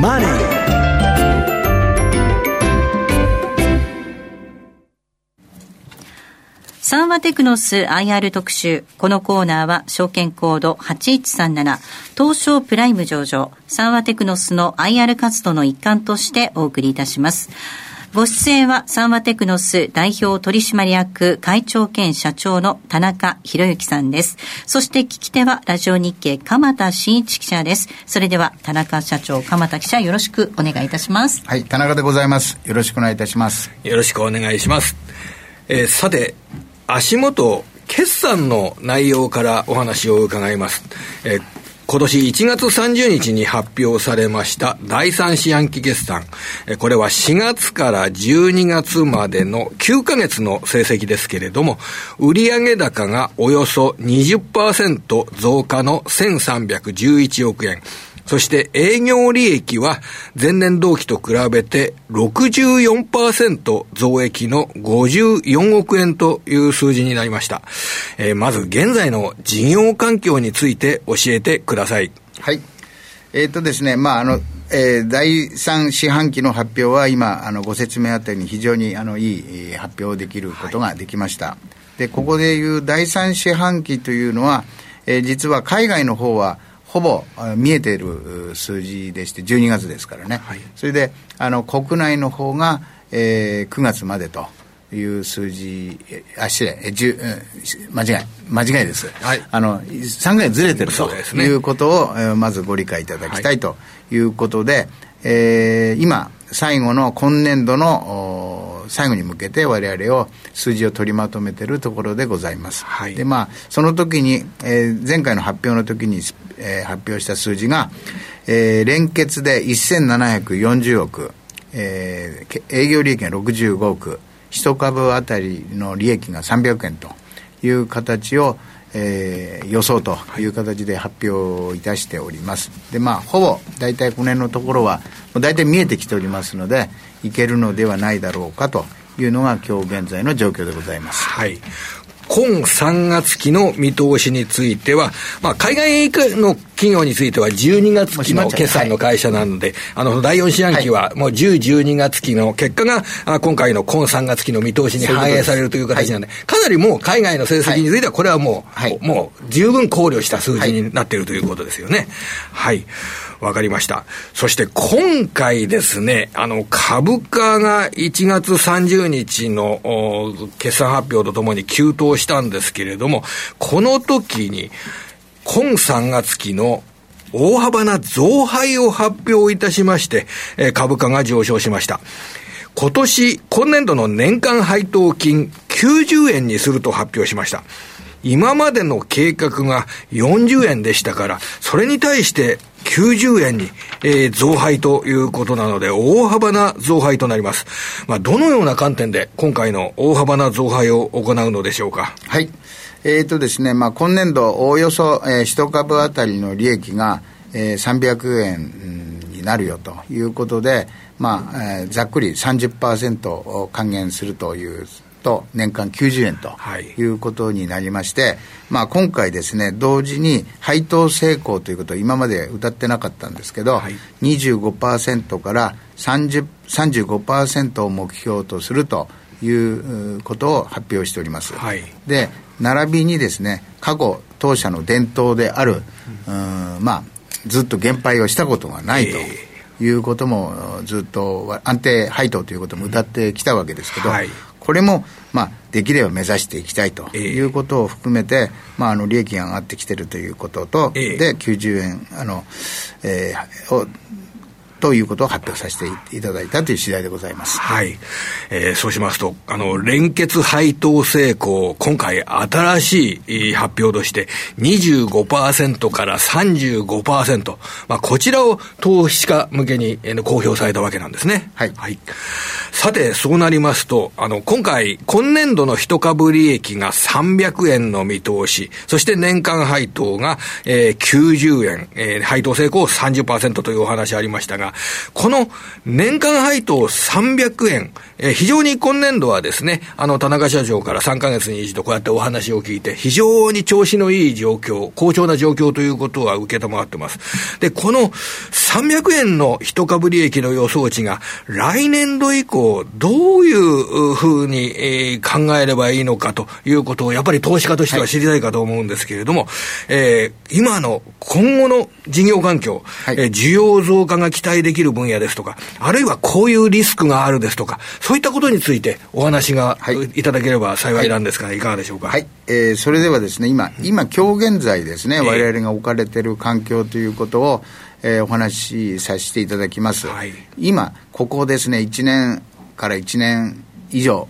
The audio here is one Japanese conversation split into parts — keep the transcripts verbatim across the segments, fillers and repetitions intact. マネー。サンワテクノス アイアール 特集。このコーナーは証券コードはちいちさんなな東証プライム上場サンワテクノスの アイアール 活動の一環としてお送りいたします。ご出演はサンワテクノス代表取締役会長兼社長の田中博之さんです。そして聞き手はラジオ日経鎌田新一記者です。それでは田中社長、鎌田記者、よろしくお願いいたします。はい、田中でございます。よろしくお願いいたします。よろしくお願いします。えー、さて、足元決算の内容からお話を伺います。えー今年いちがつさんじゅうにちに発表されましただいさん四半期決算。これはしがつからじゅうにがつまでのきゅうかげつの成績ですけれども、売上高がおよそ にじゅっパーセント 増加のせんさんびゃくじゅういちおくえん。そして営業利益は前年同期と比べて ろくじゅうよんパーセント 増益のごじゅうよんおくえんという数字になりました。えー、まず現在の事業環境について教えてください。はい。えーとですね、まああの、えー、だいさん四半期の発表は今あのご説明あったように非常にあのいい発表をできることができました。はい、でここでいうだいさん四半期というのは、えー、実は海外の方はほぼ見えている数字でしてじゅうにがつですからね、はい、それであの国内の方が、えー、くがつまでという数字、あ、失礼、じゅう、間違い間違いです、はい、あのさんかげつずれてるということを、ね、まずご理解いただきたいということで、はい、えー、今最後の今年度の最後に向けて我々を数字を取りまとめているところでございます、はい、でまあその時に、えー、前回の発表の時に、えー、発表した数字が、えー、連結でせんななひゃくよんじゅうおく、えー、営業利益がろくじゅうごおく、一株あたりの利益がさんびゃくえんという形を、えー、予想という形で発表いたしております。で、まあほぼ大体この辺のところはもう大体見えてきておりますので、いけるのではないだろうかというのが今日現在の状況でございます。はい。今さんがつ期の見通しについては、まあ、海外の企業についてはじゅうにがつ期の決算の会社なので、あのだいよん四半期はもうじゅう、じゅうにがつ期の結果が今回の今さんがつ期の見通しに反映されるという形なので、かなりもう海外の成績についてはこれはもう、もう十分考慮した数字になっているということですよね。はい。わかりました。そして今回ですね、あの株価がいちがつさんじゅうにちの決算発表とともに急騰したんですけれども、この時に今さんがつ期の大幅な増配を発表いたしまして、えー、株価が上昇しました。今年今年度の年間配当金きゅうじゅうえんにすると発表しました。今までの計画がよんじゅうえんでしたから、それに対してきゅうじゅうえんに、えー、増配ということなので、大幅な増配となります。まあ、どのような観点で今回の大幅な増配を行うのでしょうか。はい。えーとですね、まあ、今年度おおよそ、えー、一株あたりの利益が、えー、さんびゃくえんになるよということで、まあえー、ざっくり さんじゅっパーセント を還元するというと年間きゅうじゅうえんということになりまして、はい、まあ、今回ですね、同時に配当成功ということを今まで歌ってなかったんですけど、はい、にじゅうごパーセント からさんじゅう さんじゅうごパーセント を目標とするということを発表しております、はい、で並びにですね、過去当社の伝統である、うん、うん、まあ、ずっと減配をしたことがないと、えーいうこともずっと安定配当ということも謳ってきたわけですけど、うん、はい、これも、まあ、できれば目指していきたいということを含めて、えーまあ、あの利益が上がってきているということと、えー、できゅうじゅうえんあの、えー、をということを発表させていただいたという次第でございます。はい。えー、そうしますと、あの、連結配当成功、今回新しい発表として、にじゅうごパーセント から さんじゅうごパーセント。まあ、こちらを投資家向けに公表されたわけなんですね。はい。はい。さて、そうなりますと、あの、今回、今年度の一株利益がさんびゃくえんの見通し、そして年間配当が、えー、きゅうじゅうえん、えー、配当成功 さんじゅっパーセント というお話ありましたが、この年間配当さんびゃくえん、えー、非常に今年度はですね、あの、田中社長からさんかげつに一度こうやってお話を聞いて、非常に調子のいい状況、好調な状況ということは受け止まってます。で、このさんびゃくえんの一株利益の予想値が、来年度以降、どういうふうに考えればいいのかということを、やっぱり投資家としては知りたいかと思うんですけれども、はい、えー、今の今後の事業環境、はい、えー、需要増加が期待できる分野ですとか、あるいはこういうリスクがあるですとか、そういったことについてお話が、はい、いただければ幸いなんですが、はい、いかがでしょうか。はい、えー、それではですね、今、今、今日現在ですね、我々が置かれている環境ということを、えー、お話しさせていただきます。はい、今ここですね、いちねんからいちねん以上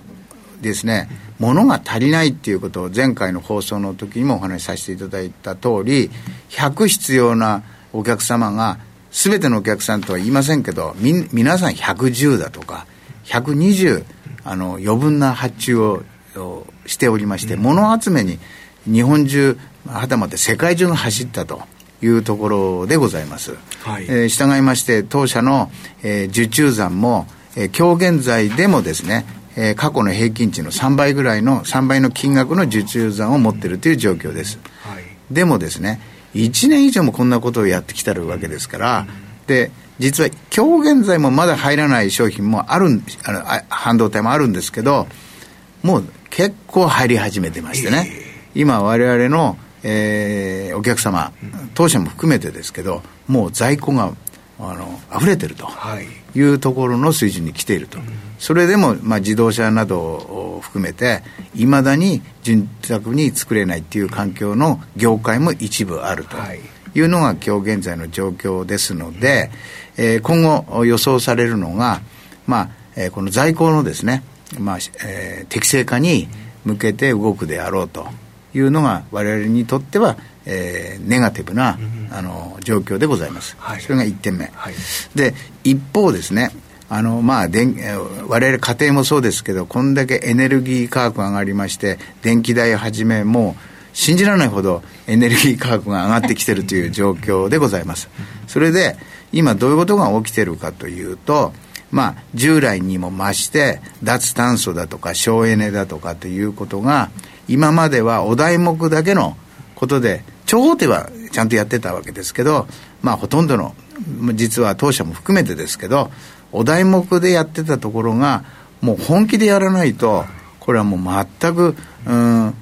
ですね、物が足りないっていうことを前回の放送の時にもお話しさせていただいた通り、ひゃく必要なお客様が全てのお客さんとは言いませんけど、み皆さんひゃくじゅうだとかひゃくにじゅうあの余分な発注をしておりまして、うん、物集めに日本中はたまた世界中が走ったというところでございます。はい、えー、従いまして当社の、えー、受注残も、えー、今日現在でもですね、えー、過去の平均値のさんばいぐらいのさんばいの金額の受注残を持っているという状況です。はい、でもですね、いちねん以上もこんなことをやってきてるわけですから、うん、で実は今日現在もまだ入らない商品もある、あのあ半導体もあるんですけど、もう結構入り始めてましてね、えー、今我々のえー、お客様当社も含めてですけど、もう在庫があの溢れてるというところの水準に来ていると。それでも、まあ、自動車などを含めていまだに潤沢に作れないっていう環境の業界も一部あるというのが今日現在の状況ですので、えー、今後予想されるのが、まあえー、この在庫のですね、まあえー、適正化に向けて動くであろうというのが我々にとっては、えー、ネガティブな、うん、あの状況でございます。はい、それがいってんめ、はい、で一方ですね、あの、まあ、で我々家庭もそうですけど、こんだけエネルギー価格が上がりまして、電気代をはじめもう信じられないほどエネルギー価格が上がってきているという状況でございます。それで今どういうことが起きているかというと、まあ、従来にも増して脱炭素だとか省エネだとかということが、今まではお題目だけのことで長方程はちゃんとやってたわけですけど、まあ、ほとんどの実は当社も含めてですけど、お題目でやってたところがもう本気でやらないと、これはもう全くうーん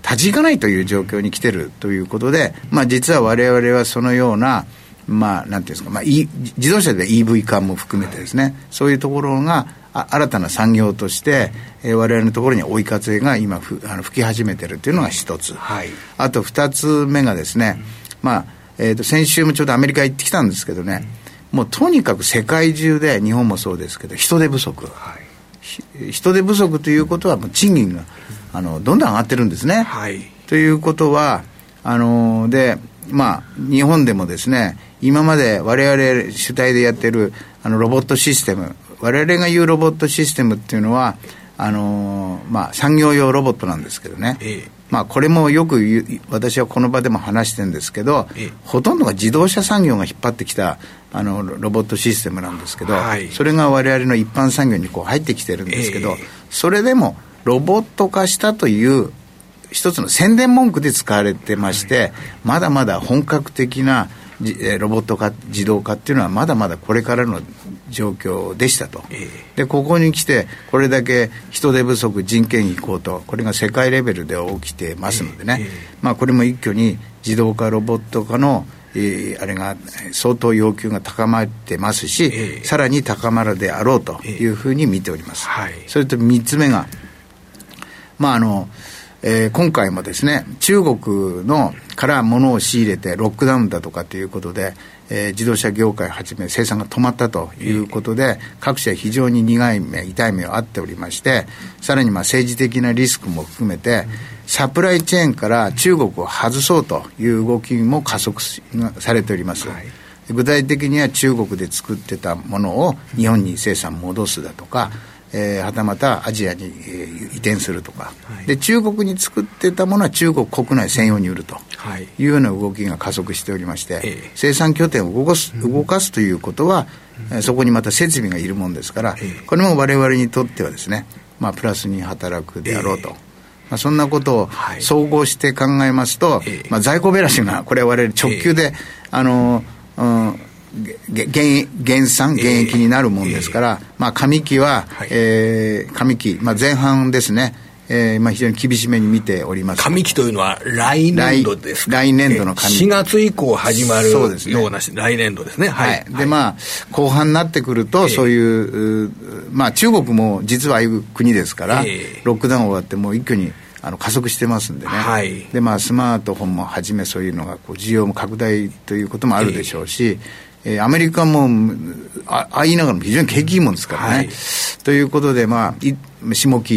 立ち行かないという状況に来てるということで、まあ、実は我々はそのような、まあ、なんていうんですか、まあ、e、自動車で イーブイ 化も含めてですね、そういうところが新たな産業として、えー、我々のところに追い風が今ふあの吹き始めているというのが一つ、はい、あと二つ目がですね、うん、まあえー、と先週もちょっとアメリカ行ってきたんですけどね、うん、もうとにかく世界中で日本もそうですけど人手不足、はい、人手不足ということはもう賃金があのどんどん上がってるんですね、はい、ということはあので、まあ、日本でもですね、今まで我々主体でやってるあのロボットシステム、我々が言うロボットシステムっていうのはあのーまあ、産業用ロボットなんですけどね、ええ、まあ、これもよく私はこの場でも話してるんですけど、ええ、ほとんどが自動車産業が引っ張ってきたあのロボットシステムなんですけど、はい、それが我々の一般産業にこう入ってきてるんですけど、ええ、それでもロボット化したという一つの宣伝文句で使われてまして、はい、まだまだ本格的なロボット化自動化っていうのはまだまだこれからの状況でしたと。でここに来てこれだけ人手不足、人件費高騰、これが世界レベルで起きてますのでね、まあ、これも一挙に自動化ロボット化の、えー、あれが相当要求が高まってますし、さらに高まるであろうというふうに見ております。それとみっつめが、まああのえー、今回もですね、中国のから物を仕入れてロックダウンだとかということで、えー、自動車業界をはじめ生産が止まったということで、各社非常に苦い目痛い目をあっておりまして、さらにまあ政治的なリスクも含めてサプライチェーンから中国を外そうという動きも加速されております。具体的には中国で作ってたものを日本に生産戻すだとか、えー、はたまたアジアに、えー、移転するとか、はい、で中国に作ってたものは中国国内専用に売るというような動きが加速しておりまして、はい、生産拠点を動かす、うん、動かすということは、うん、そこにまた設備がいるもんですから、うん、これも我々にとってはですね、まあ、プラスに働くであろうと、えーまあ、そんなことを総合して考えますと、はいまあ、在庫減らしがこれは我々直球で、えー、あのうん減産減益になるもんですから、えーえーまあ、上期は、はいえー、上期、まあ、前半ですね、えーまあ、非常に厳しめに見ております。上期というのは来年度ですか。 来, 来年度の上期、えー、しがつ以降始まるような、そうですね、来年度ですね、はいはい、でまあ後半になってくると、えー、そういう、まあ、中国も実はああいう国ですから、えー、ロックダウン終わってもう一挙にあの加速してますんでね、はい、でまあスマートフォンもはじめそういうのがこう需要も拡大ということもあるでしょうし、えーえー、アメリカもああ言いながらも非常に景気いいもんですからね、はい、ということで、まあ、下期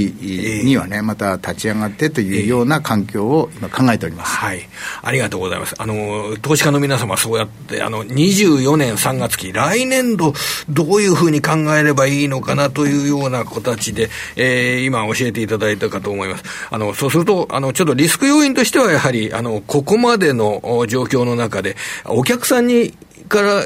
にはね、えー、また立ち上がってというような環境を今考えております、えーはい、ありがとうございます。あの投資家の皆様、そうやってあのにじゅうよねんさんがつき来年度どういうふうに考えればいいのかなというような形で、えー、今教えていただいたかと思います。あのそうするとあのちょっとリスク要因としてはやはりあのここまでの状況の中でお客さんにから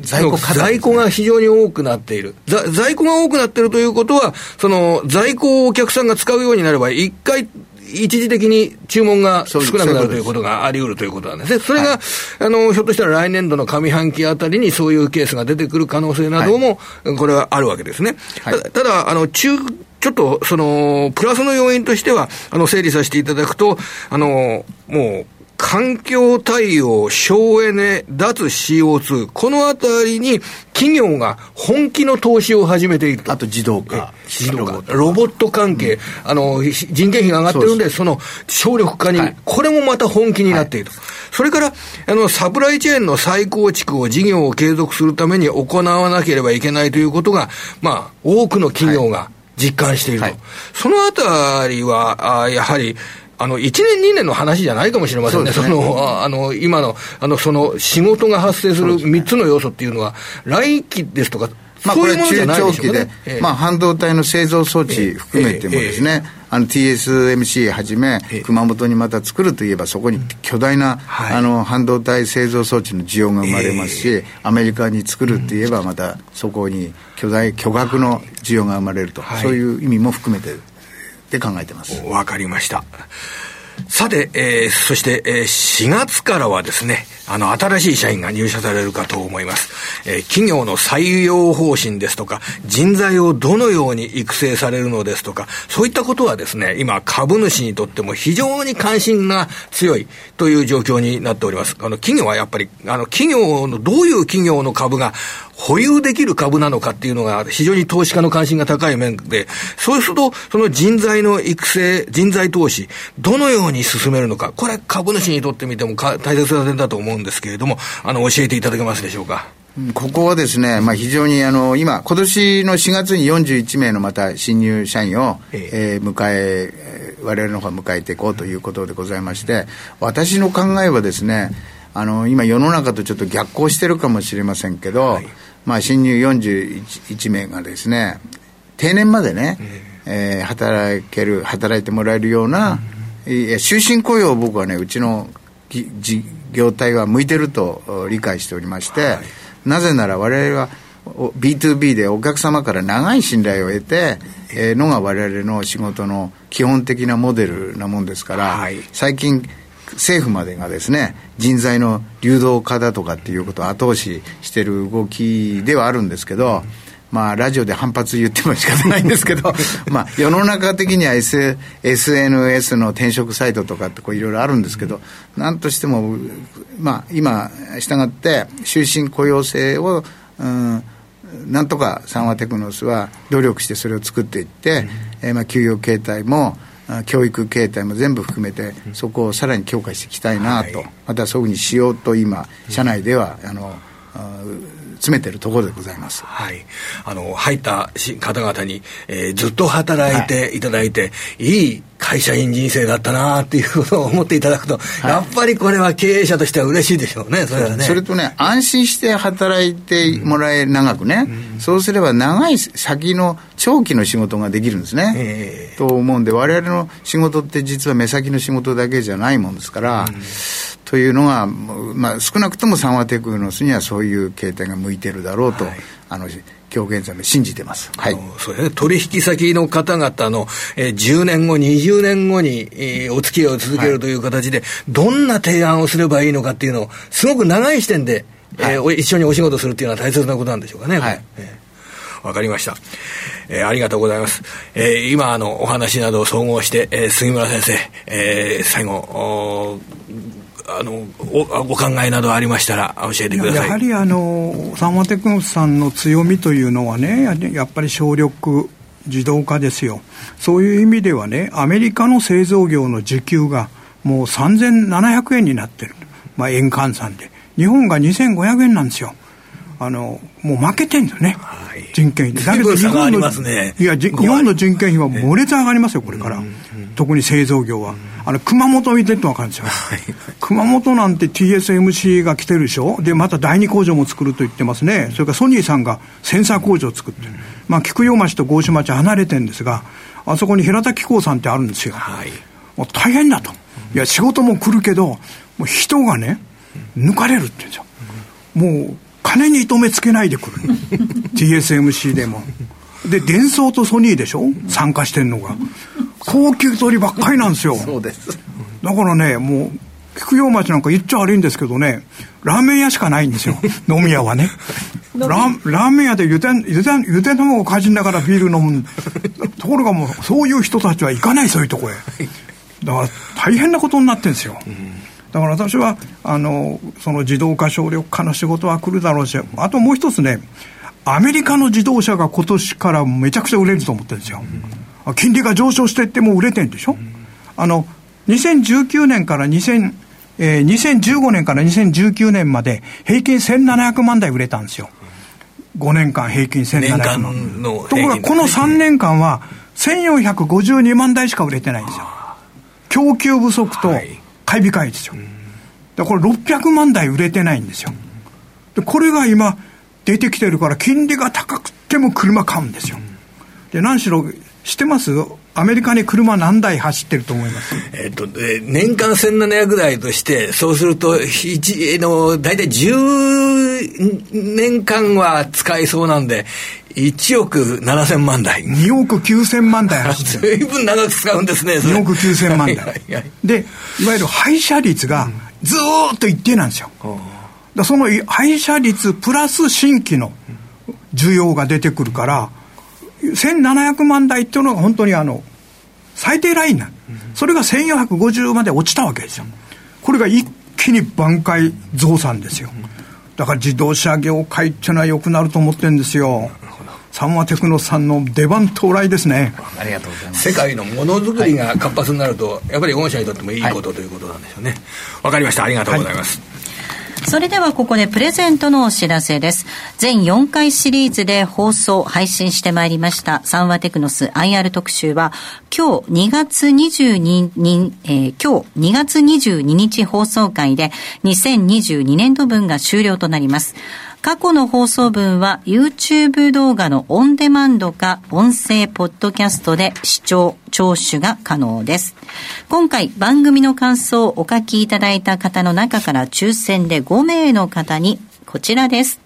在 庫, 在庫が非常に多くなっている。在庫が多くなっているということは、その在庫をお客さんが使うようになれば、一回一時的に注文が少なくなるということがあり得るということなんですね。それが、はい、あのひょっとしたら来年度の上半期あたりにそういうケースが出てくる可能性なども、はい、これはあるわけですね、はい、た, ただあの中ちょっとそのプラスの要因としてはあの整理させていただくと、あのもう環境対応、省エネ、脱 シーオーツー、このあたりに企業が本気の投資を始めていると。あと自動化、自動化、ロボット関係、うん、あの人件費が上がってるんで、 そ, その省力化に、はい、これもまた本気になっていると、はい、それからあのサプライチェーンの再構築を事業を継続するために行わなければいけないということが、まあ、多くの企業が実感していると、はい、そのあたりはあやはりあのいちねんにねんの話じゃないかもしれませんね。そのあの今のあのその仕事が発生するみっつの要素っていうのは来期ですとか、まあこれ中長期で、まあ半導体の製造装置含めてもですね、あの ティーエスエムシー はじめ熊本にまた作るといえば、そこに巨大なあの半導体製造装置の需要が生まれますし、アメリカに作るといえばまたそこに巨大巨額の需要が生まれると、そういう意味も含めてで考えてます。わかりました。さて、えー、そして、えー、しがつからはですね、あの新しい社員が入社されるかと思います、えー、企業の採用方針ですとか、人材をどのように育成されるのですとか、そういったことはですね、今株主にとっても非常に関心が強いという状況になっております。あの企業はやっぱりあの企業のどういう企業の株が保有できる株なのかっていうのが非常に投資家の関心が高い面で、そうするとその人材の育成、人材投資どのように進めるのか、これ株主にとってみても大切な点だと思うんですけれども、あの教えていただけますでしょうか。ここはですね、まあ、非常にあの今今年のしがつによんじゅういちめいのまた新入社員を、えー、迎え我々の方は迎えていこうということでございまして、私の考えはですね、あの今世の中とちょっと逆行してるかもしれませんけど、はい、まあ、新入よんじゅういちめいがですね、定年までね、えー、働ける働いてもらえるような、いや終身雇用を僕はね、うちの事業体は向いてると理解しておりまして、はい、なぜなら我々は ビーツービー でお客様から長い信頼を得て、えー、のが我々の仕事の基本的なモデルなもんですから、はい、最近政府までがですね、人材の流動化だとかっていうことを後押ししている動きではあるんですけど、まあラジオで反発言っても仕方ないんですけどまあ世の中的には S、エスエヌエス の転職サイトとかってこういろいろあるんですけど、なんとしてもまあ今従って終身雇用制を、うん、なんとかサンワテクノスは努力してそれを作っていって、うん、えー、まあ給与形態も教育形態も全部含めてそこをさらに強化していきたいなと、はい、またそういうふうにしようと今社内ではあの詰めてるところでございます、はい、あの入った方々に、えー、ずっと働いていただいて、はい、いい会社員人生だったなっていうことを思っていただくと、はい、やっぱりこれは経営者としては嬉しいでしょうね。それはね。それとね、安心して働いてもらえ、うん、長くね、うん、そうすれば長い先の長期の仕事ができるんですね、えー、と思うんで、我々の仕事って実は目先の仕事だけじゃないもんですから、うん、というのが、まあ、少なくともサンワテクノスにはそういう形態が向いてるだろうと、はい、あの今日現在も信じてます、はい。そうですね、取引先の方々の、えー、じゅうねんごにじゅうねんごに、えー、お付き合いを続けるという形で、はい、どんな提案をすればいいのかっていうのをすごく長い視点で、はい、えー、一緒にお仕事するっていうのは大切なことなんでしょうかね。はい、えーわかりました、えー、ありがとうございます、えー、今あのお話などを総合して、えー、杉村先生、えー、最後あの お, お考えなどありましたら教えてください。 や, やはりあのサンワテクノスさんの強みというのはね、やっぱり省力自動化ですよ。そういう意味ではね、アメリカの製造業の時給がもうさんぜんななひゃくえんになってる、まあ、円換算で日本がにせんごひゃくえんなんですよ。あのもう負けてんだね、はい、人件費だけど日本の人件費は猛烈上がりますよこれから、うんうん、特に製造業は、うん、あの熊本見てると分かるんですよ、はい、熊本なんて ティーエスエムシー が来てるでしょ。でまた第二工場も作ると言ってますね。それからソニーさんがセンサー工場を作ってる、うん、まあ、菊陽町と郷志町離れてるんですが、あそこに平田機工さんってあるんですよ、はい、もう大変だと。いや仕事も来るけどもう人がね抜かれるって言うんですよ、うん、もう金に糸目つけないでくるティーエスエムシー でもでデンソーとソニーでしょ参加してんのが。高級取りばっかりなんですよ。そうです。だからね、もう菊陽町なんか言っちゃ悪いんですけどね、ラーメン屋しかないんですよ飲み屋はねラ, ラーメン屋でゆで卵をかじりながらビール飲むところが、もうそういう人たちは行かない、そういうとこへ。だから大変なことになってんですよ、うん。だから私はあのその自動化省力化の仕事は来るだろうし、あともう一つね、アメリカの自動車が今年からめちゃくちゃ売れると思ってるんですよ、うん、金利が上昇していってもう売れてるんでしょ、うん、あのにせんじゅうきゅうねんから2000、えー、にせんじゅうごねんからにせんじゅうきゅうねんまで平均せんななひゃくまんだい売れたんですよ。ごねんかん平均せんななひゃくまんだいのところがこのさんねんかんはせんよんひゃくごじゅうにまんだいしか売れてないんですよ。供給不足と、はい、買い控えですよ。だからこれろっぴゃくまんだい売れてないんですよ。でこれが今出てきてるから金利が高くても車買うんですよ。で何しろ知ってますアメリカに車何台走ってると思います、えーとえー、年間せんななひゃくだいとして、そうすると一の大体じゅうねんかんは使えそうなんでいちおくななせんまんだいにおくきゅうせんまんだい走ってる随分長く使うんですね。におくきゅうせんまんだい、はいはいはい、でいわゆる廃車率がずーっと一定なんですよ、うん、だその廃車率プラス新規の需要が出てくるからせんななひゃくまんだいっていうのが本当にあの最低ラインなん、うん、それがせんよんひゃくごじゅうまで落ちたわけですよ。これが一気に挽回増産ですよ。だから自動車業界っていうのは良くなると思ってるんですよ。サンワテクノスさんの出番到来ですね。ありがとうございます。世界のものづくりが活発になると、はい、やっぱり御社にとってもいいこと、はい、ということなんでしょうね。わかりました。ありがとうございます、はい。それではここでプレゼントのお知らせです。全よんかいシリーズで放送配信してまいりましたサンワテクノス アイアール 特集は今日にがつにじゅうににち、えー、今日にがつにじゅうににち放送回でにせんにじゅうにねんどぶんが終了となります。過去の放送分は YouTube 動画のオンデマンドか音声ポッドキャストで視聴聴取が可能です。今回番組の感想をお書きいただいた方の中から抽選でごめいの方にこちらです。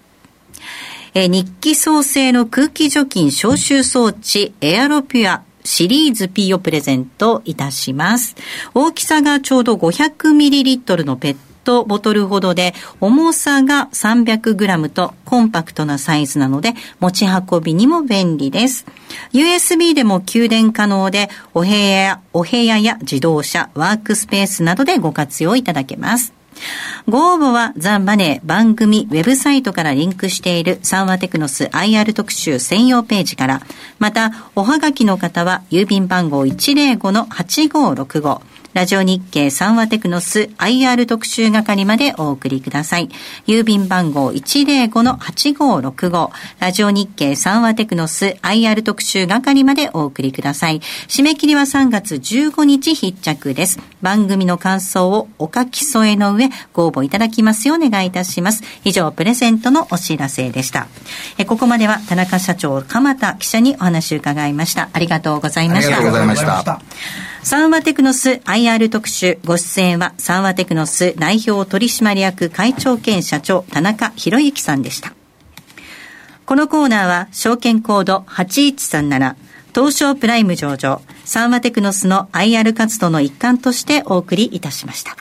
え日記創成の空気除菌消臭装置エアロピュアシリーズ P をプレゼントいたします。大きさがちょうど ごひゃくミリリットル のペットとボトルほどで、重さが さんびゃくグラム とコンパクトなサイズなので持ち運びにも便利です。 ユーエスビー でも給電可能で、お部屋やお部屋や自動車ワークスペースなどでご活用いただけます。ご応募はザ・マネー番組ウェブサイトからリンクしているサンワテクノス アイアール 特集専用ページから、またおはがきの方は郵便番号 いちまるごのはちごろくごラジオ日経三和テクノス アイアール 特集係までお送りください。郵便番号 いちまるご はちごろくご ラジオ日経三和テクノス アイアール 特集係までお送りください。締め切りはさんがつじゅうごにち必着です。番組の感想をお書き添えの上ご応募いただきますようお願いいたします。以上、プレゼントのお知らせでした。えここまでは田中社長、鎌田記者にお話を伺いました。ありがとうございました。ありがとうございました。サンワテクノス アイアール 特集、ご出演はサンワテクノス代表取締役会長兼社長田中博之さんでした。このコーナーは証券コードはちいちさんなな東証プライム上場サンワテクノスの アイアール 活動の一環としてお送りいたしました。